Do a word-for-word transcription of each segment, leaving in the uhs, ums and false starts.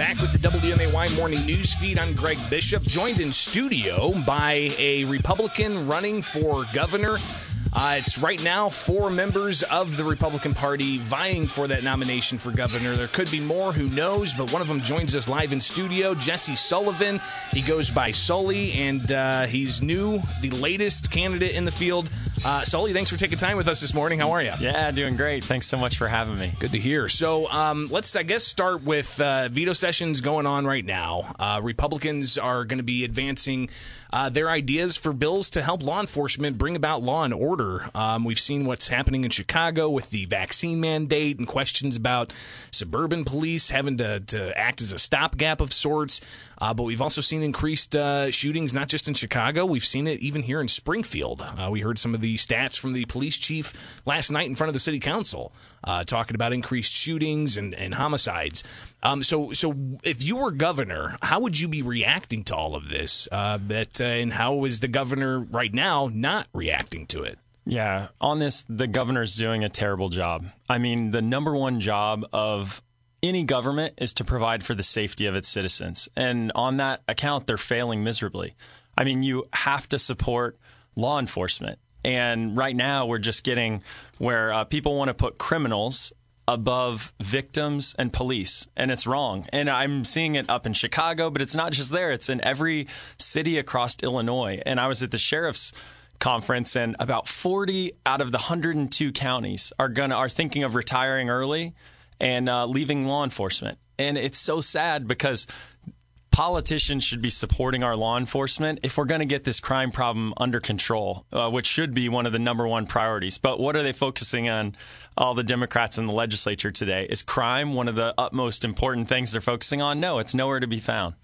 Back with the W M A Y Morning News Feed. I'm Greg Bishop, joined in studio by a Republican running for governor. Uh, it's right now four members of the Republican Party vying for that nomination for governor. There could be more, who knows, but one of them joins us live in studio, Jesse Sullivan. He goes by Sully, and uh, he's new, the latest candidate in the field. Uh, Sully, thanks for taking time with us this morning. How are you? Yeah, doing great. Thanks so much for having me. Good to hear. So um, let's, I guess, start with uh, veto sessions going on right now. Uh, Republicans are going to be advancing uh, their ideas for bills to help law enforcement bring about law and order. Um, we've seen what's happening in Chicago with the vaccine mandate and questions about suburban police having to, to act as a stopgap of sorts. Uh, but we've also seen increased uh, shootings, not just in Chicago. We've seen it even here in Springfield. Uh, we heard some of the stats from the police chief last night in front of the city council uh, talking about increased shootings and, and homicides. Um, so so if you were governor, how would you be reacting to all of this? Uh, but, uh, and how is the governor right now not reacting to it? Yeah, on this, the governor's doing a terrible job. I mean, the number one job of any government is to provide for the safety of its citizens. And on that account, they're failing miserably. I mean, you have to support law enforcement. And right now, we're just getting where uh, people want to put criminals above victims and police, and it's wrong. And I'm seeing it up in Chicago, but it's not just there. It's in every city across Illinois. And I was at the sheriff's conference, and about forty out of the one hundred two counties are gonna are thinking of retiring early and uh, leaving law enforcement. And it's so sad because politicians should be supporting our law enforcement if we're going to get this crime problem under control, uh, which should be one of the number one priorities. But what are they focusing on? All the Democrats in the legislature today. Is crime one of the utmost important things they're focusing on? No, it's nowhere to be found.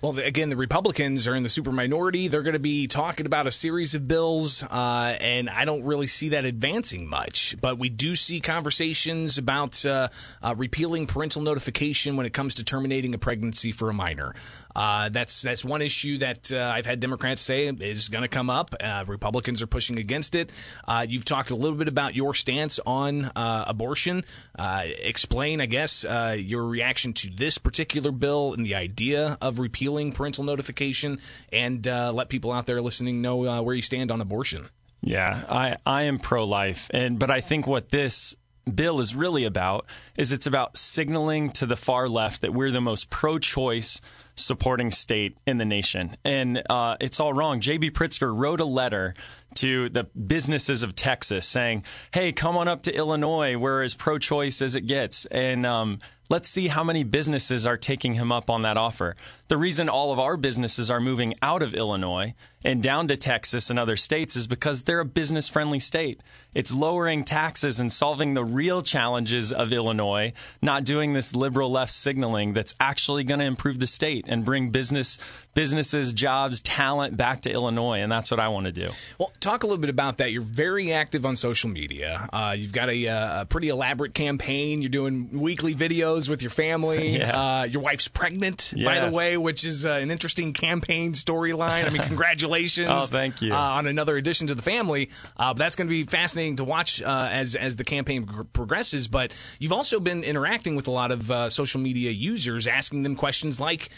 Well, again, the Republicans are in the super minority. They're going to be talking about a series of bills, uh, and I don't really see that advancing much. But we do see conversations about uh, uh, repealing parental notification when it comes to terminating a pregnancy for a minor. Uh, that's that's one issue that uh, I've had Democrats say is going to come up. Uh, Republicans are pushing against it. Uh, you've talked a little bit about your stance on Uh, Uh, abortion. Uh, explain, I guess, uh, your reaction to this particular bill and the idea of repealing parental notification, and uh, let people out there listening know uh, where you stand on abortion. Yeah, I, I am pro-life, and but I think what this bill is really about is it's about signaling to the far left that we're the most pro-choice supporting state in the nation, and uh, it's all wrong. J B. Pritzker wrote a letter to the businesses of Texas saying, hey, come on up to Illinois. We're as pro-choice as it gets. And um, let's see how many businesses are taking him up on that offer. The reason all of our businesses are moving out of Illinois and down to Texas and other states is because they're a business-friendly state. It's lowering taxes and solving the real challenges of Illinois, not doing this liberal left signaling that's actually going to improve the state and bring business, businesses, jobs, talent back to Illinois, and that's what I want to do. Well, talk a little bit about that. You're very active on social media. Uh, you've got a, a pretty elaborate campaign. You're doing weekly videos with your family. Yeah. Uh, your wife's pregnant, yes, by the way, which is uh, an interesting campaign storyline. I mean, congratulations. Oh, thank you. Uh, on another addition to the family. Uh, but that's going to be fascinating to watch uh, as, as the campaign pr- progresses. But you've also been interacting with a lot of uh, social media users, asking them questions like,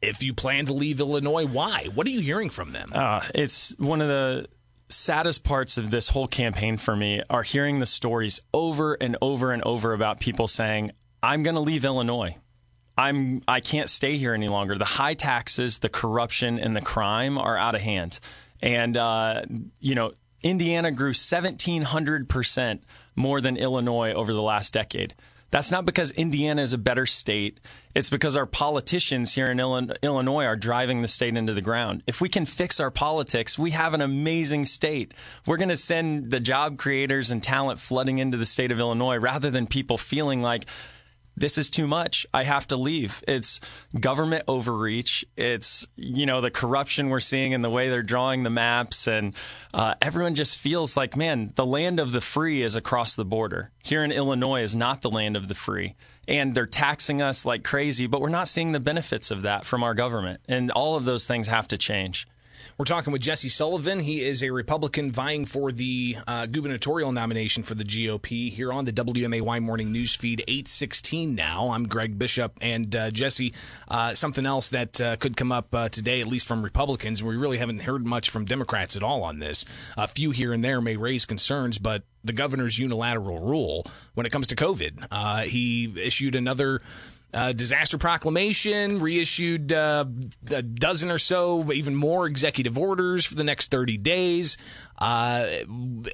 if you plan to leave Illinois, why? What are you hearing from them? Uh, it's one of the saddest parts of this whole campaign for me are hearing the stories over and over and over about people saying, I'm going to leave Illinois. I'm, I can't stay here any longer. The high taxes, the corruption, and the crime are out of hand. And, uh, you know, Indiana grew seventeen hundred percent more than Illinois over the last decade. That's not because Indiana is a better state. It's because our politicians here in Illinois are driving the state into the ground. If we can fix our politics, we have an amazing state. We're going to send the job creators and talent flooding into the state of Illinois rather than people feeling like, this is too much. I have to leave. It's government overreach. It's, you know, the corruption we're seeing and the way they're drawing the maps. And uh, everyone just feels like, man, the land of the free is across the border. Here in Illinois is not the land of the free. And they're taxing us like crazy, but we're not seeing the benefits of that from our government. And all of those things have to change. We're talking with Jesse Sullivan. He is a Republican vying for the uh, gubernatorial nomination for the G O P here on the W M A Y Morning News Feed, eight sixteen now. I'm Greg Bishop. And uh, Jesse, uh, something else that uh, could come up uh, today, at least from Republicans, and we really haven't heard much from Democrats at all on this. A few here and there may raise concerns, but the governor's unilateral rule when it comes to COVID. Uh, he issued another uh, disaster proclamation, reissued uh, a dozen or so, even more executive orders for the next thirty days. Uh,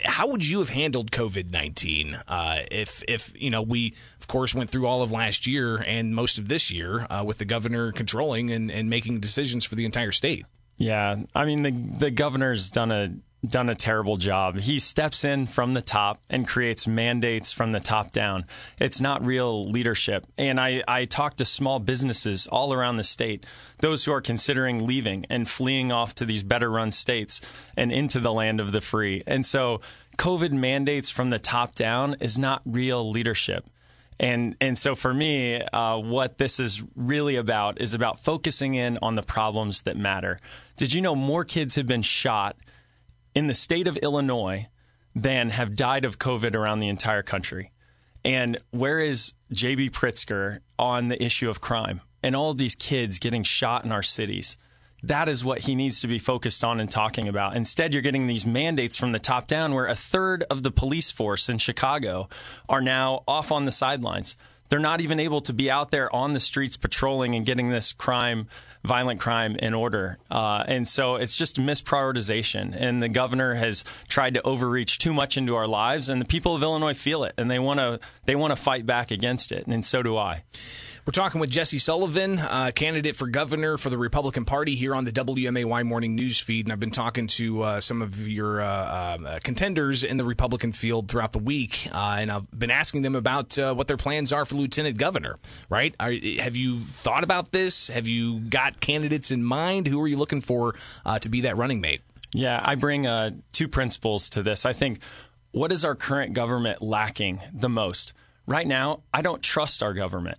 how would you have handled COVID nineteen uh, if, if you know, we, of course, went through all of last year and most of this year uh, with the governor controlling and, and making decisions for the entire state? Yeah, I mean, the the governor's done a done a terrible job. He steps in from the top and creates mandates from the top down. It's not real leadership. And I, I talk to small businesses all around the state, those who are considering leaving and fleeing off to these better run states and into the land of the free. And so COVID mandates from the top down is not real leadership. And and so for me, uh, what this is really about is about focusing in on the problems that matter. Did you know more kids have been shot in the state of Illinois than have died of COVID around the entire country? And where is J B Pritzker on the issue of crime and all of these kids getting shot in our cities? That is what he needs to be focused on and talking about. Instead, you're getting these mandates from the top down where a third of the police force in Chicago are now off on the sidelines. They're not even able to be out there on the streets patrolling and getting this crime, violent crime, in order. Uh, and so it's just misprioritization. And the governor has tried to overreach too much into our lives. And the people of Illinois feel it. And they want to they want to fight back against it. And so do I. We're talking with Jesse Sullivan, uh, candidate for governor for the Republican Party here on the W M A Y Morning News Feed. And I've been talking to uh, some of your uh, uh, contenders in the Republican field throughout the week. Uh, and I've been asking them about uh, what their plans are for lieutenant governor, right? Are, have you thought about this? Have you got candidates in mind? Who are you looking for uh, to be that running mate? Yeah, I bring uh, two principles to this. I think, what is our current government lacking the most? Right now, I don't trust our government.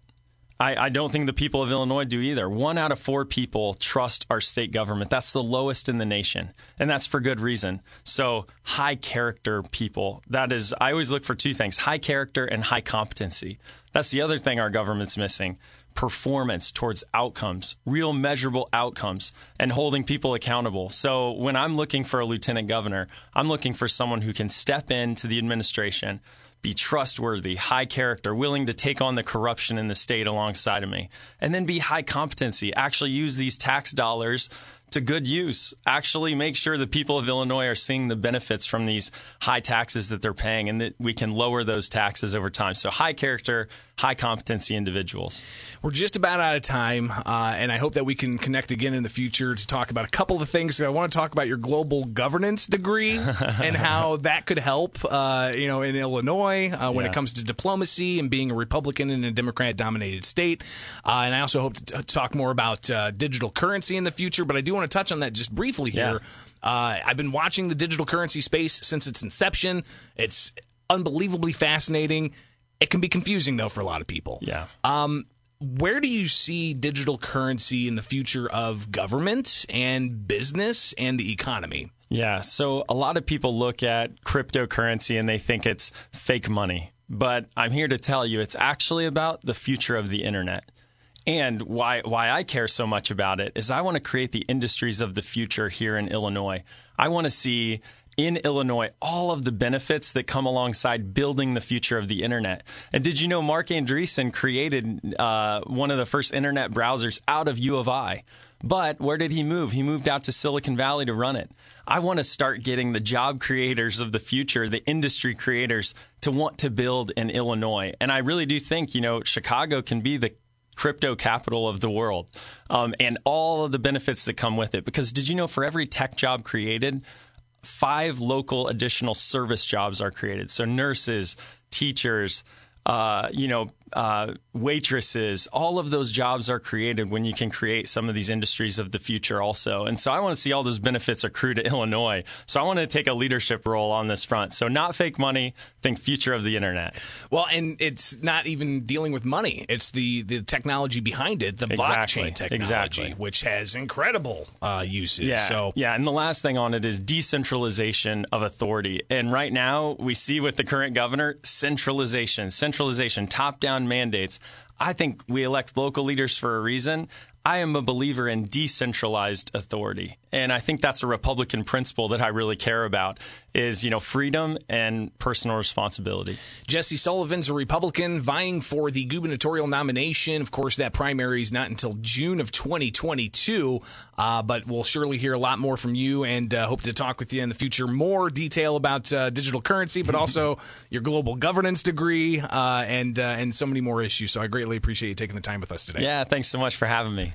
I, I don't think the people of Illinois do either. One out of four people trust our state government. That's the lowest in the nation, and that's for good reason. So high character people, that is, I always look for two things, high character and high competency. That's the other thing our government's missing, performance towards outcomes, real measurable outcomes, and holding people accountable. So when I'm looking for a lieutenant governor, I'm looking for someone who can step into the administration, be trustworthy, high character, willing to take on the corruption in the state alongside of me, and then be high competency, actually use these tax dollars to good use, actually make sure the people of Illinois are seeing the benefits from these high taxes that they're paying and that we can lower those taxes over time. So high character, high competency individuals. We're just about out of time, uh, and I hope that we can connect again in the future to talk about a couple of things. I want to talk about your global governance degree and how that could help, uh, you know, in Illinois uh, when yeah. it comes to diplomacy and being a Republican in a Democrat-dominated state. Uh, and I also hope to talk more about uh, digital currency in the future, but I do want to touch on that just briefly here. Yeah. Uh, I've been watching the digital currency space since its inception. It's unbelievably fascinating. It can be confusing, though, for a lot of people. Yeah. Um, where do you see digital currency in the future of government and business and the economy? Yeah. So a lot of people look at cryptocurrency and they think it's fake money. But I'm here to tell you it's actually about the future of the internet. And why why I care so much about it is I want to create the industries of the future here in Illinois. I want to see in Illinois all of the benefits that come alongside building the future of the internet. And did you know Mark Andreessen created uh, one of the first internet browsers out of U of I? But where did he move? He moved out to Silicon Valley to run it. I want to start getting the job creators of the future, the industry creators, to want to build in Illinois. And I really do think, you know, Chicago can be the crypto capital of the world, um, and all of the benefits that come with it. Because did you know for every tech job created, five local additional service jobs are created? So nurses, teachers, uh, you know, uh, waitresses, all of those jobs are created when you can create some of these industries of the future also. And so I want to see all those benefits accrue to Illinois. So I want to take a leadership role on this front. So not fake money, think future of the internet. Well, and it's not even dealing with money. It's the, the technology behind it, the exactly. blockchain technology, exactly. which has incredible uh, uses. Yeah. So. yeah, and the last thing on it is decentralization of authority. And right now we see with the current governor, centralization, centralization, top-down mandates. I think we elect local leaders for a reason. I am a believer in decentralized authority. And I think that's a Republican principle that I really care about is, you know, freedom and personal responsibility. Jesse Sullivan's a Republican vying for the gubernatorial nomination. Of course, that primary is not until June of twenty twenty-two, uh, but we'll surely hear a lot more from you and uh, hope to talk with you in the future. More detail about uh, digital currency, but also your global governance degree uh, and, uh, and so many more issues. So I greatly appreciate you taking the time with us today. Yeah, thanks so much for having me.